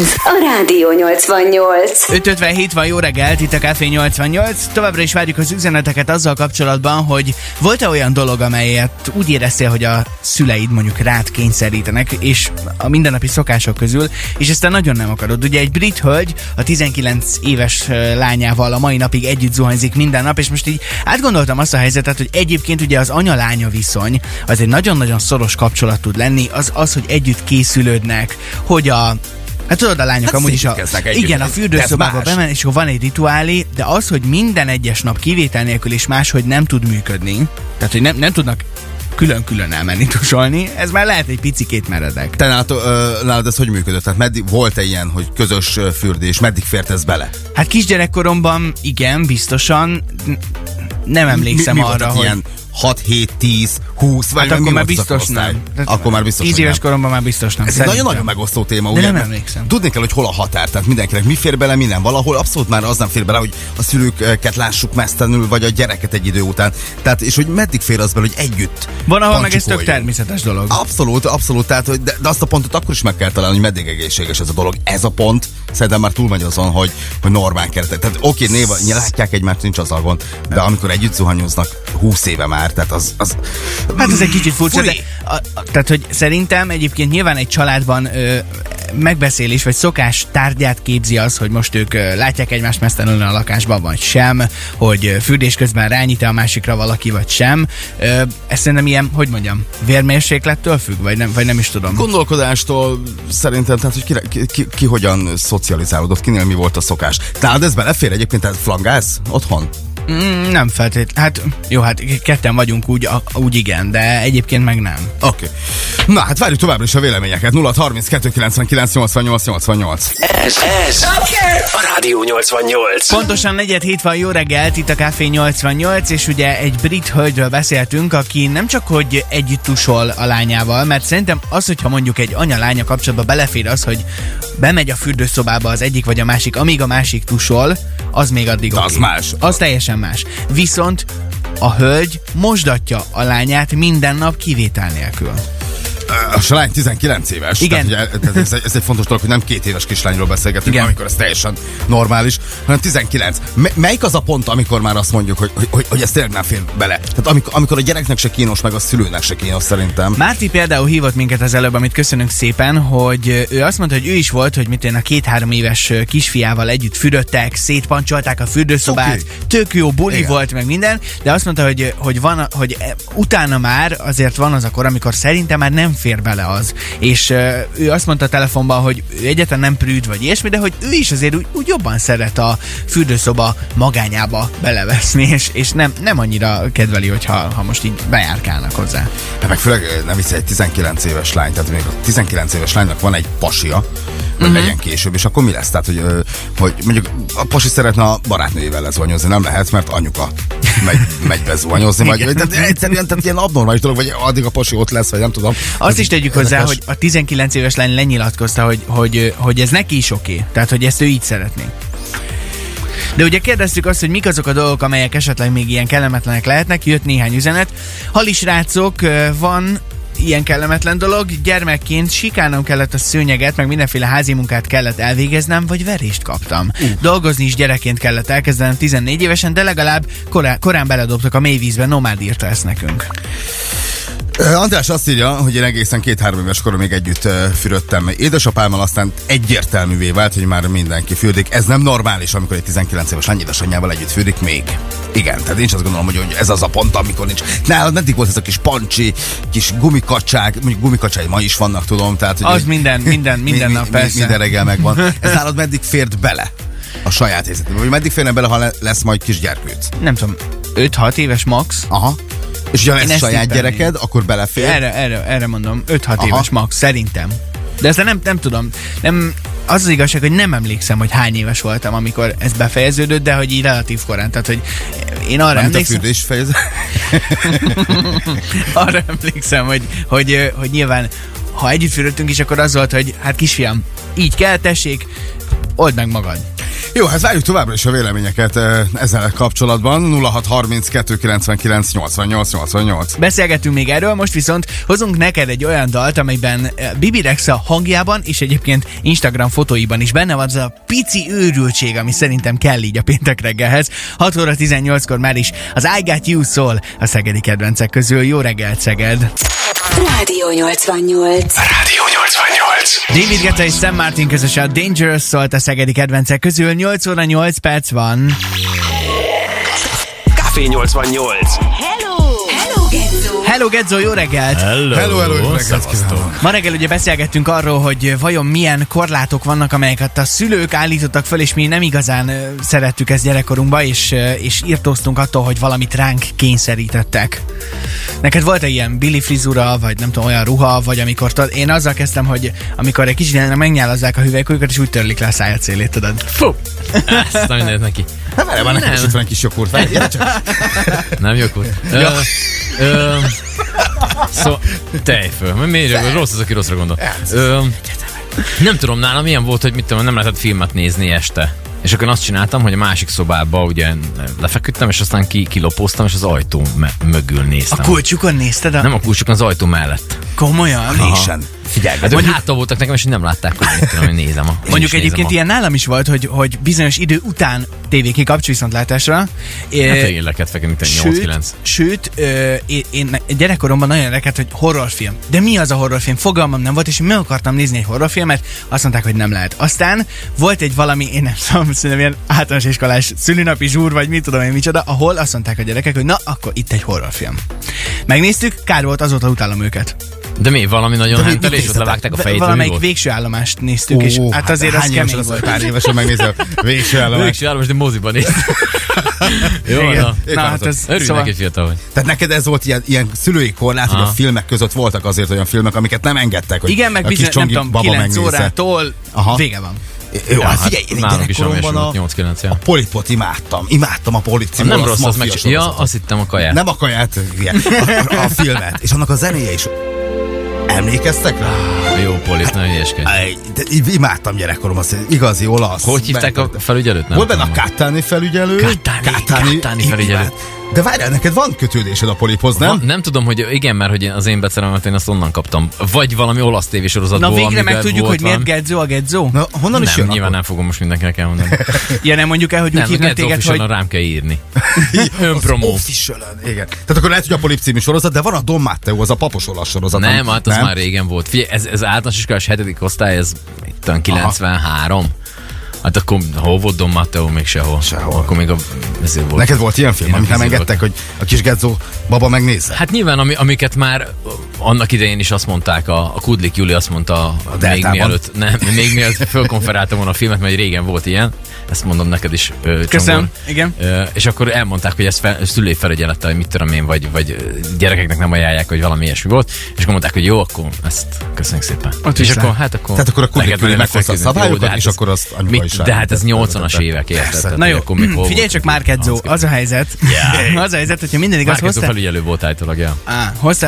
Ez a Rádió 88. 5:57 van, jó reggelt, itt a Café 88. Továbbra is várjuk az üzeneteket azzal kapcsolatban, hogy volt-e olyan dolog, amelyet úgy éreztél, hogy a szüleid mondjuk rád kényszerítenek, és a mindennapi szokások közül, és ezt te nagyon nem akarod. Ugye egy brit hölgy a 19 éves lányával a mai napig együtt zuhanyzik minden nap, és most így átgondoltam azt a helyzetet, hogy egyébként ugye az anya-lánya viszony az egy nagyon-nagyon szoros kapcsolat tud lenni, az, hogy együtt készülődnek, hogy a... Hát tudod, a lányok amúgy is igen, a fürdőszobába bemen, és van egy rituálé, de az, hogy minden egyes nap kivétel nélkül és máshogy nem tud működni, tehát hogy nem tudnak külön-külön elmenni tusolni, ez már lehet egy picikét meredek. Te nálad ez hogy működött? Tehát meddig volt-e ilyen, hogy közös fürdés, meddig fért ez bele? Hát kisgyerekkoromban igen, biztosan nem emlékszem arra, hogy... Ilyen? 6, 7, 10, 20, vagy hát akkor már biztos nem. Akkor már biztos, 10 éves koromban már biztos nem. Ez egy nagyon-nagyon megosztó téma. De nem emlékszem. Tudni kell, hogy hol a határ, tehát mindenkinek mi fér bele, mi nem. Valahol abszolút már az nem fér bele, hogy a szülőket lássuk mesztelenül, vagy a gyereket egy idő után. Tehát, és hogy meddig fér az bele, hogy együtt. Van, ahol meg ez tök természetes dolog. Abszolút, abszolút. Tehát, de azt a pontot akkor is meg kell találni, hogy meddig egészséges ez a dolog. Ez a pont szerintem már túl megy azon, hogy normál keretek. Tehát oké, néha látják egymást, nincs az a gond, de amikor együtt zuhanyoznak 20 éve már. Tehát az... Hát ez egy kicsit furcsa. Tehát, hogy szerintem egyébként nyilván egy családban megbeszélés vagy szokás tárgyát képzi az, hogy most ők látják egymást mesztelenül a lakásban, vagy sem, hogy fürdés közben rányít-e a másikra valaki, vagy sem. Ez szerintem ilyen, hogy mondjam, vérmérséklettől függ, vagy nem is tudom. Gondolkodástól szerintem, tehát, hogy ki hogyan szocializálódott, kinél mi volt a szokás. Tehát ez belefér egyébként, tehát flangálsz otthon? Nem feltétlenül. Hát jó, hát ketten vagyunk úgy igen, de egyébként meg nem. Oké. Na, hát várjuk továbbra is a véleményeket. 0-32-99-88-88. Ez a Rádió 88. Pontosan 4:07 van, jó reggelt, itt a Café 88, és ugye egy brit hölgyről beszéltünk, aki nem csak hogy együtt tusol a lányával, mert szerintem az, hogyha mondjuk egy anya-lánya kapcsolatba belefér az, hogy bemegy a fürdőszobába az egyik vagy a másik, amíg a másik tusol, az még addig oké. Az más. Az teljesen más. Viszont a hölgy mosdatja a lányát minden nap kivétel nélkül. A lány 19 éves. Igen. Tehát, ez egy fontos dolog, hogy nem 2 éves kislányról beszélgetünk, igen, amikor ez teljesen normális, hanem 19. Melyik az a pont, amikor már azt mondjuk, hogy ez tényleg nem fér bele? Tehát amikor a gyereknek se kínos, meg a szülőnek se kínos szerintem. Márti például hívott minket az előbb, amit köszönünk szépen, hogy ő azt mondta, hogy ő is volt, hogy mit én a 2-3 éves kisfiával együtt fürödtek, szétpancsolták a fürdőszobát, okay, tök jó buli, igen, volt, meg minden, de azt mondta, hogy utána már azért van az a kor, amikor szerintem már nem fér bele az. És ő azt mondta a telefonban, hogy ő egyáltalán nem prűd vagy ilyesmi, de hogy ő is azért úgy jobban szeret a fürdőszoba magányába beleveszni, és nem annyira kedveli, hogyha most így bejárkálnak hozzá. De meg főleg nem hisz egy 19 éves lány, tehát még a 19 éves lánynak van egy pasia, vagy legyen később, és akkor mi lesz? Tehát, hogy mondjuk a pasi szeretne a barátnőjével lezuhanyozni, nem lehet, mert anyuka megy bezuhanyozni, vagy egyszerűen tehát ilyen abnormális dolog, vagy addig a pasi ott lesz, vagy nem tudom. Azt is tegyük hozzá, hogy a 19 éves lány lenyilatkozta, hogy ez neki is oké. Tehát, hogy ezt ő így szeretné. De ugye kérdeztük azt, hogy mik azok a dolgok, amelyek esetleg még ilyen kellemetlenek lehetnek. Jött néhány üzenet. Halisrácok, van ilyen kellemetlen dolog. Gyermekként sikálnom kellett a szőnyeget, meg mindenféle házi munkát kellett elvégeznem, vagy verést kaptam. Dolgozni is gyerekként kellett elkezdenem 14 évesen, de legalább korán beledobtak a mélyvízbe, Nomád írta ezt nekünk. András azt írja, hogy én egészen 2-3 éves koromig együtt fürödtem édesapámmal, aztán egyértelművé vált, hogy már mindenki fürdik. Ez nem normális, amikor egy 19 éves lány édesanyjával együtt fürdik még. Igen, tehát én is azt gondolom, hogy ez az a pont, amikor nincs. Nálad meddig volt ez a kis pancsi, kis gumikacság, mondjuk gumikacsái ma is vannak, tudom. Tehát, hogy az minden nap persze. Minden reggel megvan. Ez nálad meddig fért bele a saját helyzetben? Vagy meddig férne bele, ha lesz majd kisgyerkőc? Nem tudom, 5-6 éves max. Aha. És ha lesz saját gyereked, akkor belefér? Erre mondom, 5-6 éves max, szerintem. De ezt nem tudom. Nem, az az igazság, hogy nem emlékszem, hogy hány éves voltam, amikor ez befejeződött, de hogy így relatív korán. Tehát, hogy én arra emlékszem... Arra emlékszem, hogy nyilván, ha együtt fürödtünk is, akkor az volt, hogy hát kisfiam, így kell, tessék, old meg magad. Jó, hát várjuk továbbra is a véleményeket ezzel kapcsolatban. 0632 99 88 88. Beszélgetünk még erről, most viszont hozunk neked egy olyan dalt, amelyben Bibirexa hangjában és egyébként Instagram fotóiban is benne van az a pici őrültség, ami szerintem kell így a péntek reggelhez. 6 óra 18-kor már is az I Got You szól a szegedi kedvencek közül. Jó reggelt, Szeged! Rádió 88. Rádió 88. David Guetta és Sam Martin közös a Dangerous szólt a szegedi kedvencek közül. 8 óra 8 perc van. Café 88. Hello, Gedzo, jó reggelt! Hello, jó reggelt kívánok! Ma reggel ugye beszélgettünk arról, hogy vajon milyen korlátok vannak, amelyeket a szülők állítottak föl, és mi nem igazán szerettük ezt gyerekkorunkba, és írtóztunk attól, hogy valamit ránk kényszerítettek. Neked volt-e ilyen Billy frizura, vagy nem tudom, olyan ruha, vagy amikor... Én azzal kezdtem, hogy amikor egy kicsit megnyálazzák a hüvelyküket, és úgy törlik le a szája célét, tudod? Fú! Ezt nem nézd neki. Hát vele van nekem is, ott van egy kis jogurt. Nem jogurt. Szóval, tejfő. Miért rossz az, aki rosszra gondol? Nem tudom, nálam ilyen volt, hogy mit tudom, nem lehetett filmet nézni este. És akkor azt csináltam, hogy a másik szobába ugye lefeküdtem, és aztán kilopóztam, és az ajtó mögül néztem. A kulcsukon nézted? Nem a kulcsukon, az ajtó mellett. Komolyan? Résen. Figyelj, hát mondjuk, hátra voltak nekem, és nem látták, hogy mit tudom, hogy nézem. Mondjuk egyébként ilyen nálam is volt, hogy bizonyos idő után tévé kikapcs viszontlátásra. Hát én leket fekem, mint 8-9. Sőt, én gyerekkoromban nagyon érdekelt, hogy horrorfilm. De mi az a horrorfilm? Fogalmam nem volt, és meg akartam nézni egy horrorfilmet, azt mondták, hogy nem lehet. Aztán volt egy valami, én nem tudom, szerintem ilyen általános iskolás szülinapi zsúr, vagy mit tudom én micsoda, ahol azt mondták a gyerekek, hogy na, akkor itt egy horrorfilm. Megnéztük, kár volt, azóta utálom őket. De mi? Valami nagyon hentelés, ott levágták a fejét. Valamelyik végső állomást néztük, és hát azért az kemény volt. Pár évesen megnéztem végső állomást, de moziban néztük. Jó, na hát ez... Örülnek egy fiatal vagy. Tehát neked ez volt ilyen szülői korlát, hogy a filmek között voltak azért olyan filmek, amiket nem engedtek, hogy igen, meg bizony, nem tudom, 9 órától vége van. Jó, ja, hát figyelj, én gyerekkoromban a polipot imádtam a polipot. Nem rossz az meg. Ja, azt hittem a kaját. Nem a kaját, a filmet. És annak a zenéje is. Emlékeztek rá? Jó polip, nem ilyeskedj. Imádtam gyerekkorom, azt igazi olasz. Hogy hívták a felügyelőt? Volt benne a Kattáni felügyelő. De várjál, neked van kötődésed a poliphoz, nem? Nem tudom, hogy igen, mert hogy az én beceremet én azt onnan kaptam. Vagy valami olasz tévésorozatból. Na végre meg tudjuk, hogy miért Gedzó a Gedzó? Na honnan is jön? Nyilván nem fogom most mindenkinek elmondani. Ja, nem mondjuk el, hogy úgy hívnak téged, hogy... Nem, rám kell írni. Önpromó. Igen. Tehát akkor lehet, hogy a Polip című sorozat, de van a Don Matteo, az a papos olasz sorozat. Nem, hát az már régen volt. Figyelj, ez általános iskolás 7. osztály, ez itt olyan 93. Hát akkor hol volt Don Matteo? Még sehol. Akkor még ezért volt. Neked volt ilyen film, amit nem engedtek, hogy a kis Gedzó baba megnézze? Hát nyilván, amiket már annak idején is azt mondták, a Kudlik Juli azt mondta, még mielőtt fölkonferáltam volna a filmet, mert régen volt ilyen. Ezt mondom neked is, Csongor. Köszönöm, igen. És akkor elmondták, hogy ez szülői felügyelettel, hogy mit tudom én, vagy gyerekeknek nem ajánlják, hogy valami ilyesmi volt. És akkor mondták, hogy jó, akkor ezt köszönjük szépen. És akkor, hát akkor... Tehát akkor a Kudlik Juli meghozta a szabályokat, és akkor azt de hát ez 80-as évek, érted? Na jó, figyelj csak, Márkedzó, az a helyzet, hogyha minden igaz, Márkedzó felügyelő volt állítólag, ja.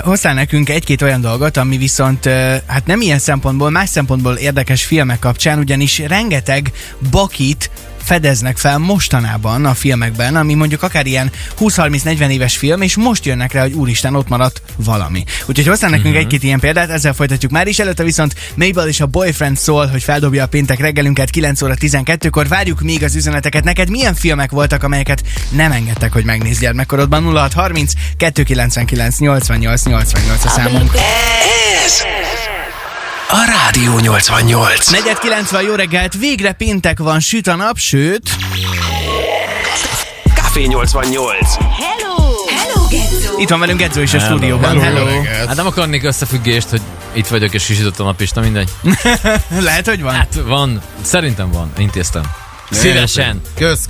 Hoztál nekünk egy-két olyan dolgot, ami viszont hát nem ilyen szempontból, más szempontból érdekes filmek kapcsán, ugyanis rengeteg bakit fedeznek fel mostanában a filmekben, ami mondjuk akár ilyen 20-30-40 éves film, és most jönnek rá, hogy úristen, ott maradt valami. Úgyhogy hoztál nekünk egy-két ilyen példát, ezzel folytatjuk már is. Előtte viszont Mabel és a Boyfriend szól, hogy feldobja a péntek reggelünket 9 óra 12-kor. Várjuk még az üzeneteket. Neked milyen filmek voltak, amelyeket nem engedtek, hogy megnézd gyermekkorodban? 0630 299 88 88 a számunk. A Rádió 88. 4.90, jó reggelt, végre péntek van, süt a nap, sőt... Café 88. Hello, Gedzó! Itt van velünk Gedzó is a stúdióban. Hello. Hát nem akarnék összefüggést, hogy itt vagyok és sütött a nap is, na mindegy. Lehet, hogy van? Hát van, szerintem van, intéztem. Szívesen. Kösz,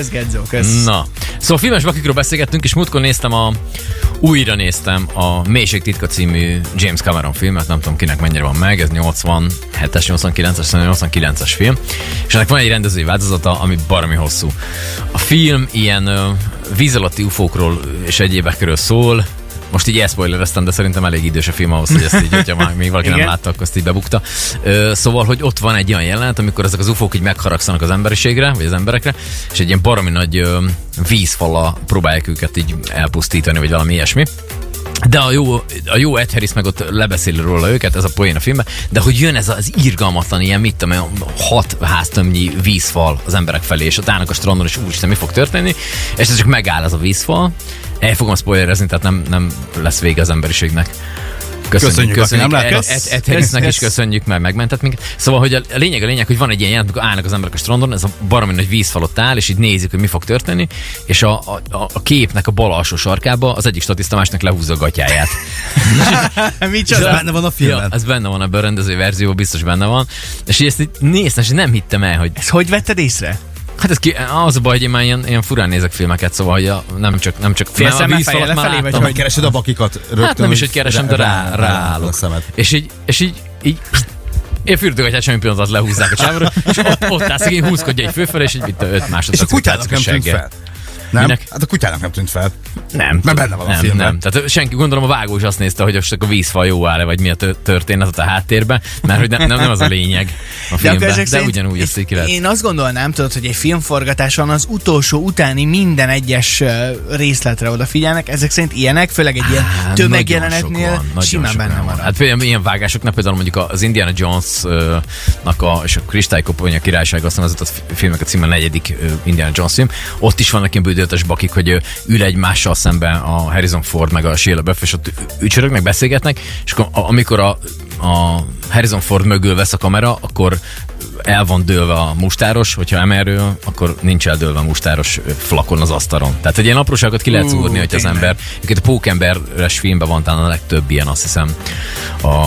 Gedzó, kösz. Na, szóval filmes bakikról beszélgettünk, és múltkor újra néztem a Mélység titka című James Cameron filmet, nem tudom kinek mennyire van meg, ez 89-es film, és ennek van egy rendezői változata, ami baromi hosszú. A film ilyen víz alatti ufókról és egyébekről szól, Most így elszpoilereztem, de szerintem elég idős a film ahhoz, hogy ezt így, hogyha már még valaki nem látta, akkor ezt így bebukta. Szóval, hogy ott van egy olyan jelenet, amikor ezek az ufók így megharagszanak az emberiségre, vagy az emberekre, és egy ilyen baromi nagy vízfallal próbálják őket így elpusztítani, vagy valami ilyesmi. De a jó Ed Harris meg ott lebeszél róla őket, ez a poén a filmben, de hogy jön ez az irgalmatlan ilyen, mit tudom, 6 háztömnyi vízfal az emberek felé, és ott állnak a strandon, és úristen, mi fog történni, és ez csak megáll ez a vízfal. El fogom spoilerezni, tehát nem lesz vége az emberiségnek. Köszönjük. Ed Harrisnek is köszönjük, mert megmentett minket. Szóval, hogy a lényeg, hogy van egy ilyen jelenet, amikor állnak az emberek a strandon, ez a baromi nagy vízfal ott áll, és így nézik, hogy mi fog történni, és a képnek a bal alsó sarkába az egyik statiszta másnak lehúzza a gatyáját. Ez benne van a filmben. Ja, ez benne van ebben a rendező verzióban, biztos benne van. És ezt így néztem, és nem hittem el, hogy... Ezt hogy vetted észre? Hát ez az a baj, hogy én már ilyen furán nézek filmeket, szóval hogy nem csak félszemmel feje lefelé, vagy hogy keresed a bakikat rögtön. Hát nem is, hogy keresem, de ráállok. És így én fürdőgatját semmi pillanatot lehúzzák a csávról, és ott állsz, én húzkodja egy főfele, és így itt 5 másodperc. És a kutyának nem tűnt fel. Nem? Hát a kutyának nem tűnt fel. Nem. Mert benne van a filmben. Nem. Tehát senki, gondolom a vágó is azt nézte, hogy csak a vízfal jó áll-e, vagy mi a történet ott a háttérben, mert hogy nem az a lényeg a filmben, de ugyanúgy ezt így lehet. Én azt gondolnám, tudod, hogy egy filmforgatáson az utolsó utáni minden egyes részletre odafigyelnek, ezek szerint ilyenek, főleg egy ilyen tömegjelenetnél simán benne van. Hát például ilyen vágásoknak, például mondjuk az Indiana Jones-nak és a Kristálykoponya királyság, aztán az ott a filmnek a címe 4. Indiana Jones film, ott is vannak ilyen bődöltös bakik, hogy ül egymással szemben a Harrison Ford meg a Shia LaBeouf, és ott ücsörögnek, beszélgetnek, és amikor a Harrison Ford mögül vesz a kamera, akkor el van dőlve a mustáros, hogyha emelről, akkor nincs eldőlve a mustáros flakon az asztalon. Tehát egy ilyen apróságot ki lehet szúrni, hogy az ember, egyébként a pókemberes filmben van talán a legtöbb ilyen, azt hiszem.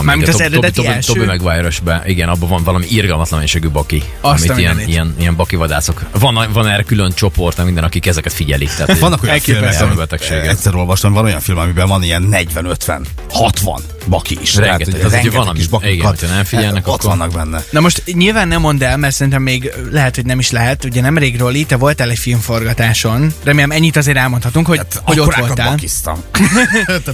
Mármint az eredeti első? Tobey Maguire-ösben, igen, abban van valami irgalmatlan mennyiségű baki, amit ilyen bakivadászok. Van erre külön csoport, minden, akik ezeket figyelik. Tehát vannak olyan filmek, egyszer olvastam, van olyan film, amiben van ilyen 40-50-60 baki is. Rengeteg van, amit nem figyelnek, ott vannak benne. Na most nyilván nem mondd el, mert szerintem még lehet, hogy nem is lehet. Ugye nemrég, Roli, te voltál egy filmforgatáson. Remélem ennyit azért elmondhatunk, hogy ott voltál.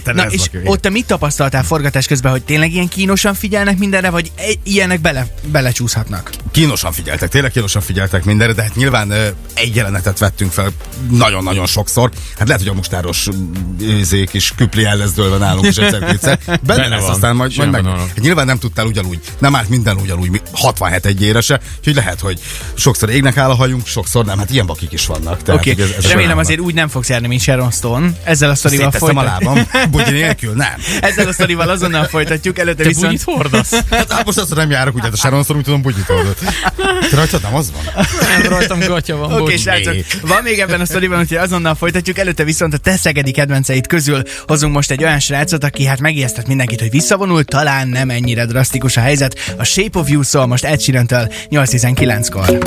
Na és ott te mit tapasztaltál forgatás közben, hogy tényleg ilyen kínosan figyelnek mindenre, vagy ilyenek belecsúszhatnak? Tényleg kínosan figyeltek mindenre, de hát nyilván egy jelenetet vettünk fel nagyon-nagyon sokszor. Hát lehet, hogy a mustáros ízék is küpli ellezdőlve nálunk is egyszer-kétszer. Benne lesz, aztán majd meg. Hát nyilván nem tudtál ugyanúgy, nem állt minden ugyanúgy 67 egyére se, úgyhogy lehet, hogy sokszor égnek áll a hajunk, sokszor nem, hát ilyen bakik is vannak. Oké, remélem azért úgy nem fogsz járni, mint Sharon Stone. Ezzel a sztorival folytatjuk. Szétteszem a lábam, bugyi nélkül, nem. Ezzel a sztorival azonnal folytatjuk, előtte te viszont... Te bugyit hordasz. Hát most aztán nem járok, úgy, hát a Sharon Stone, úgy tudom, bugyit hordott. Te rajtad nem az van? Nem, rajtam gatya van, okay, srácok, van még ebben a sztoriban, úgyhogy azonnal folytatjuk, előtte viszont a te szegedi kedvenceid közül hozunk most egy olyan srácot, aki hát megijesztett mindenkit, hogy visszavonul, talán nem ennyire drasztikus a helyzet. A Shape of You szól most Ed Sheeran-től 8:19-kor.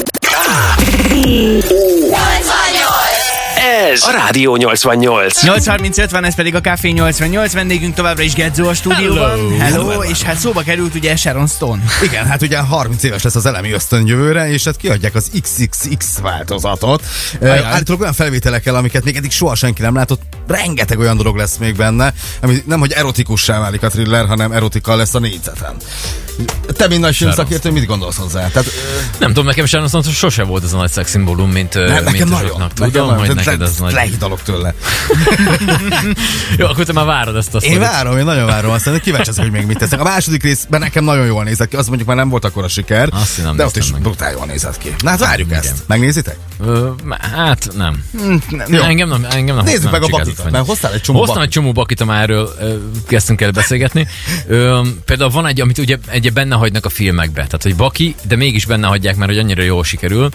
Ez a Rádió 88. 8:30-50, ez pedig a Café 88. Vendégünk továbbra is Gedzó a stúdióban. Hello. És hát szóba került ugye Sharon Stone. Igen, hát ugye 30 éves lesz az elemi ösztön jövőre, és hát kiadják az XXX változatot. Állítólag olyan felvételekkel, amiket még eddig soha senki nem látott. Rengeteg olyan dolog lesz még benne, ami nem, hogy erotikussá válik a thriller, hanem erotika lesz a négyzeten. Te, mint nagy filmszakértő, mit gondolsz hozzá? Tehát, nem tudom, nekem Sharon Stone sose volt ez a nagy szexszimbólum, mint azoknak. Tudom, hogy neked az nagy... Lehidalok tőle. Jó, akkor te már várod ezt a szorít. Én nagyon várom, aztán kíváncsi ezek, hogy még mit teszek. A második részben nekem nagyon jól nézett ki, az mondjuk már nem volt akkora siker, de ott is brutál jól nézett ki. Na hát várjuk ezt. Megnézitek? Hát nem. Engem nem. Nézzük meg a bakikat, mert hoztál egy csomó bakit. Hoztam egy csomó bakit, amelyről kezdtünk el beszélgetni. Például van egy, amit ugye benne hagynak a filmekbe. Tehát, hogy baki, de mégis benne hagyják, mert hogy annyira jól sikerül.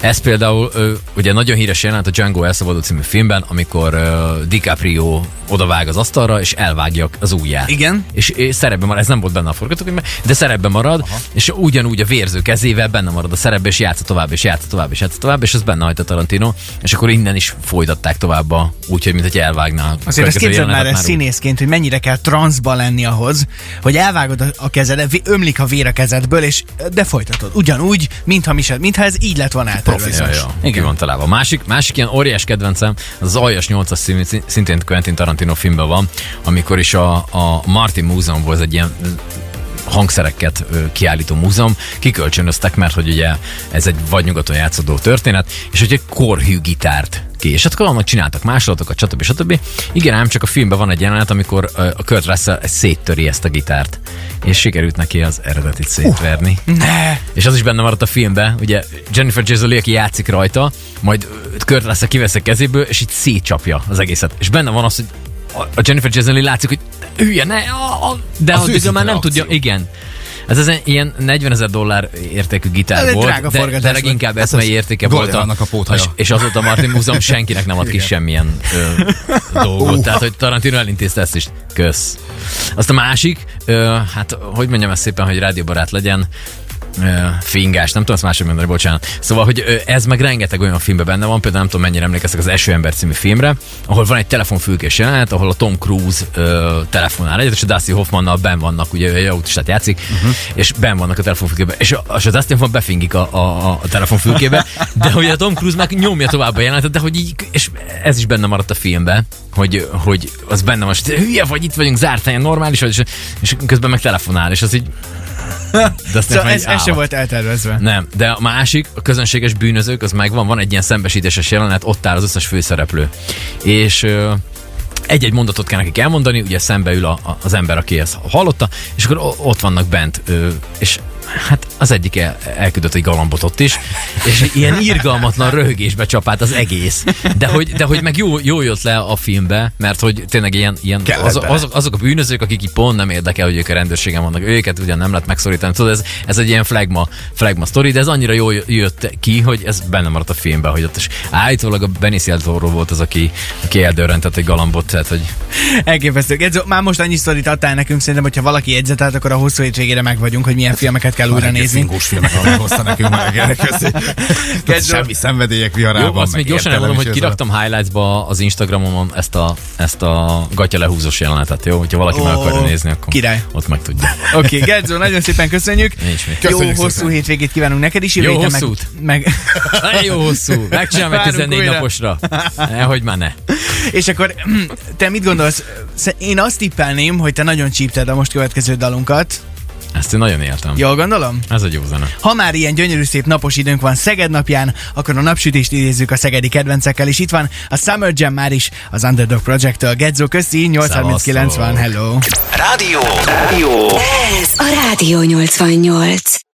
Ez például ugye nagyon híres jelenet a Django elszabadult című filmben, amikor DiCaprio odavág az asztalra, és elvágja az ujját. Igen. És szerepben marad, ez nem volt benne a forgatókönyvben, de szerepben marad, aha, és ugyanúgy a vérző kezével benne marad a szerepben, és játsza tovább, és ez benne hagyta Tarantino, és akkor innen is folytatták tovább, úgyhogy mint hogy elvágná. Azért ezt képzeld már színészként, hogy mennyire kell transzba lenni ahhoz, hogy elvágod a kezed, ömlik a vér a kezedből, és de folytatod. Ugyanúgy, mintha ez így lett volna. Profi. Igen, van találva. Másik ilyen óriás kedvenc kedvencem. Az Aljas 8-as színű, szintén Quentin Tarantino filmben van, amikor is a Martin Múzeumból, ez egy ilyen hangszereket kiállító múzeum, kikölcsönöztek, mert hogy ugye ez egy vagy nyugaton játszódó történet, és hogy egy korhű gitárt ki, és akkor annak csináltak másolatokat, stb. Stb. Igen, ám csak a filmben van egy jelenet, amikor a Kurt Russell széttöri ezt a gitárt, és sikerült neki az eredetit szétverni. És az is benne maradt a filmben, ugye Jennifer Jason Leigh, aki játszik rajta, majd Kurt Russell kivesz a kezéből, és így szétcsapja az egészet. És benne van az, hogy a Jennifer Jason Leigh látszik, hogy hülye, ne, de addig már nem tudja, igen. Ez ilyen $40,000 értékű gitár ez volt, de leginkább eszmei értéke volt a és azóta a Martin Múzeum senkinek nem ad ki semmilyen dolgot. Tehát, hogy Tarantino elintézte ezt is. Kösz. Azt a másik, hát, hogy mondjam ezt szépen, hogy rádióbarát legyen, fingás, nem tudom ezt máshogy mondani, bocsánat. Szóval, hogy ez meg rengeteg olyan filmben benne van, például nem tudom mennyire emlékeztek az Eső Ember című filmre, ahol van egy telefonfülkés jelenet, ahol a Tom Cruise telefonál egyet, és a Dustin Hoffmannal benn vannak, ugye egy autistát játszik, és benn vannak a telefonfülkében, és a Dustin Hoffman befingik a telefonfülkébe, de hogy a Tom Cruise meg nyomja tovább a jelenetet, de hogy így, és ez is benne maradt a filmben, hogy az benne van, hogy hülye vagy, itt vagyunk, zárt helyen, normális vagy, és közben meg telefonál, és az így. Szóval ez sem volt eltervezve. Nem, de a másik, a közönséges bűnözők, az megvan, van egy ilyen szembesítéses jelenet, ott áll az összes főszereplő. És egy-egy mondatot kell nekik elmondani, ugye szembe ül az ember, aki ezt hallotta, és akkor ott vannak bent, és hát az egyik elküldött egy galambot ott is, és ilyen irgalmatlan röhögésbe csapált az egész. De hogy meg jó jött le a filmbe, mert hogy tényleg ilyen azok a bűnözők, akik így pont nem érdekel, hogy ők a rendőrségen vannak, őket ugyan nem lehet megszorítani. Tudod, ez egy ilyen flagma sztori, de ez annyira jól jött ki, hogy ez benne maradt a filmben, hogy ott is állítólag a Benicio del Toro volt az, aki eldörrentett egy galambot, tehát hogy... Elképesztők. Edzo, már most annyi sztorit adtál nekünk, szerintem, hogyha valaki jegyzetelt, akkor a hosszú hétvégére meg vagyunk, hogy milyen filmeket kell újra nézni. Szingós filmek, amely hozta nekünk már a közé. Semmi szenvedélyek viharában. Jó, azt még gyorsan elmondom, hogy kiraktam highlights-ba az Instagramon ezt a gatya lehúzós jelenetet, jó? Hogyha valaki meg akarja nézni, akkor király. Ott meg tudja. Oké, Gedzo, nagyon szépen köszönjük. Jó hosszú hétvégét kívánunk neked is. Jó hosszút. Jó hosszú. Megcsinálom egy 14 naposra. Hogy már ne. És akkor te mit gondolsz? Én azt tippelném, hogy te nagyon csípted a most következő dalunkat. Ezt én nagyon éltem. Jól gondolom? Ez egy jó zene. Ha már ilyen gyönyörű szép napos időnk van Szeged napján, akkor a napsütést idézzük a szegedi kedvencekkel, és itt van a Summer Jam már is az Underdog Project-től. Gedzo, köszi, 839-ban, hello! Rádió! Ez a Rádió 88!